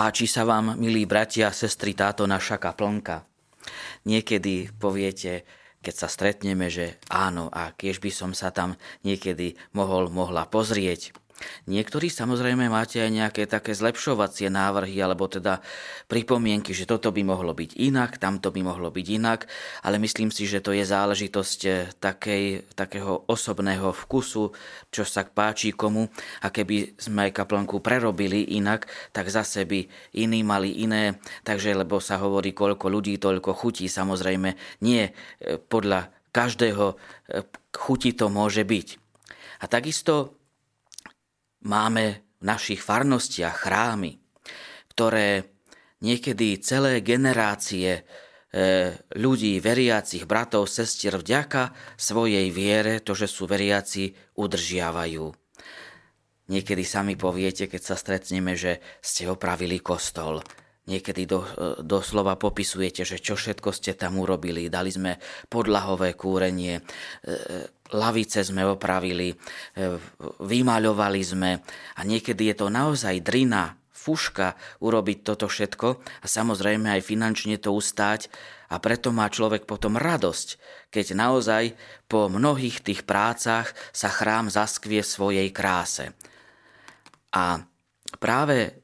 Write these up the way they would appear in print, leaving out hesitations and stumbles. Páči sa vám, milí bratia a sestry, táto naša kaplnka? Niekedy poviete, keď sa stretneme, že áno, a kiež by som sa tam niekedy mohla pozrieť. Niektorí samozrejme máte aj nejaké také zlepšovacie návrhy, alebo teda pripomienky, že toto by mohlo byť inak, tamto by mohlo byť inak, ale myslím si, že to je záležitosť takého osobného vkusu, čo sa páči komu, a keby sme aj kaplnku prerobili inak, tak zase by iní mali iné, takže lebo sa hovorí, koľko ľudí, toľko chutí, samozrejme nie podľa každého chuti to môže byť. A takisto máme v našich farnostiach chrámy, ktoré niekedy celé generácie ľudí, veriacich bratov, sestier vďaka svojej viere, to, že sú veriaci, udržiavajú. Niekedy sami poviete, keď sa stretneme, že ste opravili kostol. Niekedy doslova popisujete, že čo všetko ste tam urobili. Dali sme podlahové kúrenie, lavice sme opravili, vymaľovali sme. A niekedy je to naozaj drina, fuška urobiť toto všetko a samozrejme aj finančne to ustáť. A preto má človek potom radosť, keď naozaj po mnohých tých prácach sa chrám zaskvie svojej kráse. A práve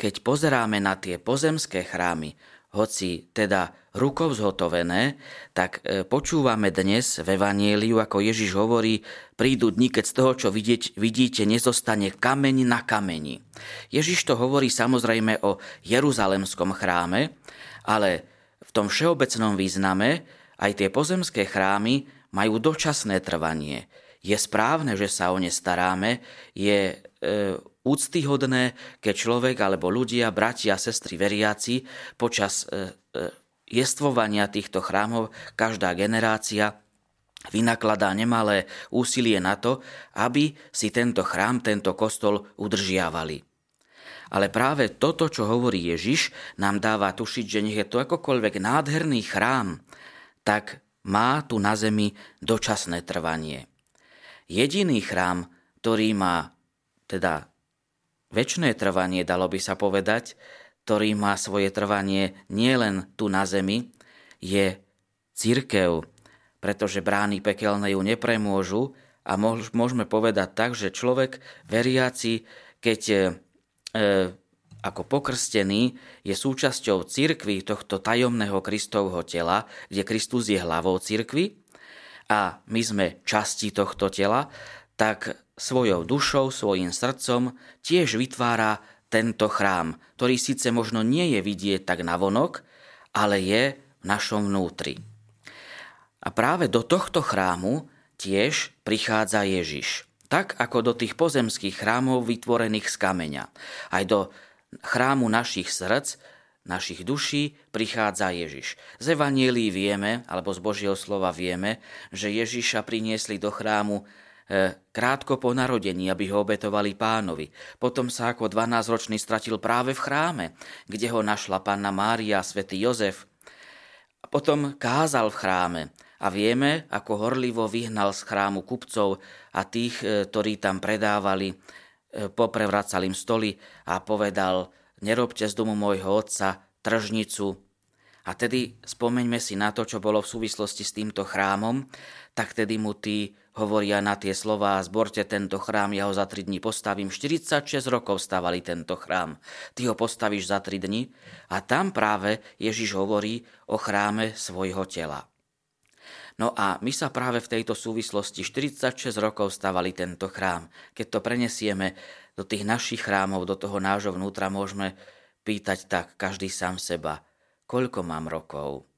keď pozeráme na tie pozemské chrámy, hoci teda rukou zhotovené, tak počúvame dnes v Evanieliu, ako Ježiš hovorí, prídu dni, keď z toho, čo vidíte, nezostane kameň na kameni. Ježiš to hovorí samozrejme o Jeruzalemskom chráme, ale v tom všeobecnom význame aj tie pozemské chrámy majú dočasné trvanie. Je správne, že sa o ne staráme, je úctyhodné, keď človek alebo ľudia, bratia a sestry veriaci počas jestvovania týchto chrámov každá generácia vynakladá nemalé úsilie na to, aby si tento chrám, tento kostol udržiavali. Ale práve toto, čo hovorí Ježiš, nám dáva tušiť, že nech je to akokoľvek nádherný chrám, tak má tu na zemi dočasné trvanie. Jediný chrám, ktorý má teda večné trvanie, dalo by sa povedať, ktorý má svoje trvanie nielen tu na zemi, je cirkev, pretože brány pekelné ju nepremôžu a môžeme povedať tak, že človek veriaci, keď ako pokrstený je súčasťou cirkvi tohto tajomného Kristovho tela, kde Kristus je hlavou cirkvi a my sme časti tohto tela, tak svojou dušou, svojím srdcom tiež vytvára tento chrám, ktorý síce možno nie je vidieť tak navonok, ale je v našom vnútri. A práve do tohto chrámu tiež prichádza Ježiš. Tak ako do tých pozemských chrámov vytvorených z kameňa. Aj do chrámu našich srdc, našich duší prichádza Ježiš. Z Evanjelií vieme, alebo z Božieho slova vieme, že Ježiša priniesli do chrámu krátko po narodení, aby ho obetovali Pánovi. Potom sa ako 12-ročný stratil práve v chráme, kde ho našla panna Mária a svätý Jozef. A potom kázal v chráme a vieme, ako horlivo vyhnal z chrámu kupcov a tých, ktorí tam predávali, poprevracal im stoly a povedal: nerobte z domu môjho otca tržnicu. A tedy spomeňme si na to, čo bolo v súvislosti s týmto chrámom, tak tedy mu tí hovoria na tie slová: zborte tento chrám, ja ho za 3 dní postavím. 46 rokov stavali tento chrám, ty ho postavíš za 3 dní. A tam práve Ježiš hovorí o chráme svojho tela. No a my sa práve v tejto súvislosti 46 rokov stavali tento chrám. Keď to prenesieme do tých našich chrámov, do toho nášho vnútra, môžeme pýtať tak každý sám seba: koľko mám rokov?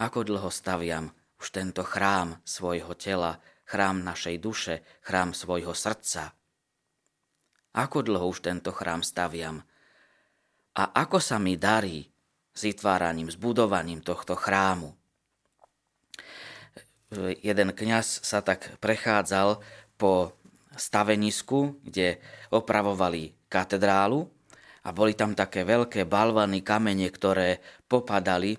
Ako dlho staviam už tento chrám svojho tela, chrám našej duše, chrám svojho srdca? Ako dlho už tento chrám staviam? A ako sa mi darí s vytváraním, s budovaním tohto chrámu? Jeden kňaz sa tak prechádzal po stavenisku, kde opravovali katedrálu. A boli tam také veľké balvany, kamene, ktoré popadali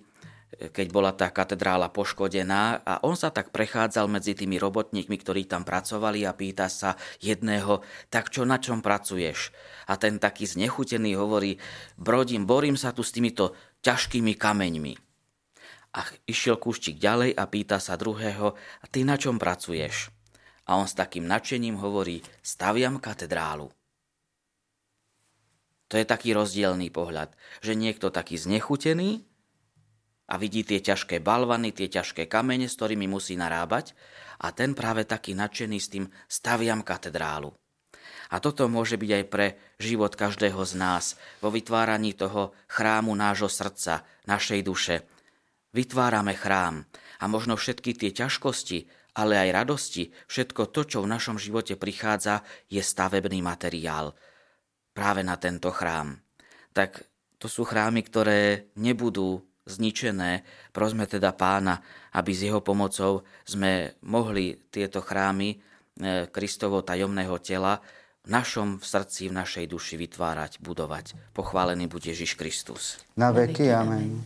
keď bola tá katedrála poškodená, a on sa tak prechádzal medzi tými robotníkmi, ktorí tam pracovali, a pýta sa jedného: tak čo, na čom pracuješ? A ten taký znechutený hovorí: borím sa tu s týmito ťažkými kameňmi. A išiel kúštik ďalej a pýta sa druhého: a ty na čom pracuješ? A on s takým nadšením hovorí: staviam katedrálu. To je taký rozdielný pohľad, že niekto taký znechutený a vidí tie ťažké balvany, tie ťažké kamene, s ktorými musí narábať, a ten práve taký nadšený s tým: staviam katedrálu. A toto môže byť aj pre život každého z nás vo vytváraní toho chrámu nášho srdca, našej duše. Vytvárame chrám a možno všetky tie ťažkosti, ale aj radosti, všetko to, čo v našom živote prichádza, je stavebný materiál práve na tento chrám. Tak to sú chrámy, ktoré nebudú zničené. Prosme teda Pána, aby s jeho pomocou sme mohli tieto chrámy Kristovo tajomného tela v našom srdci, v našej duši vytvárať, budovať. Pochválený buď Ježiš Kristus. Na veky, amen.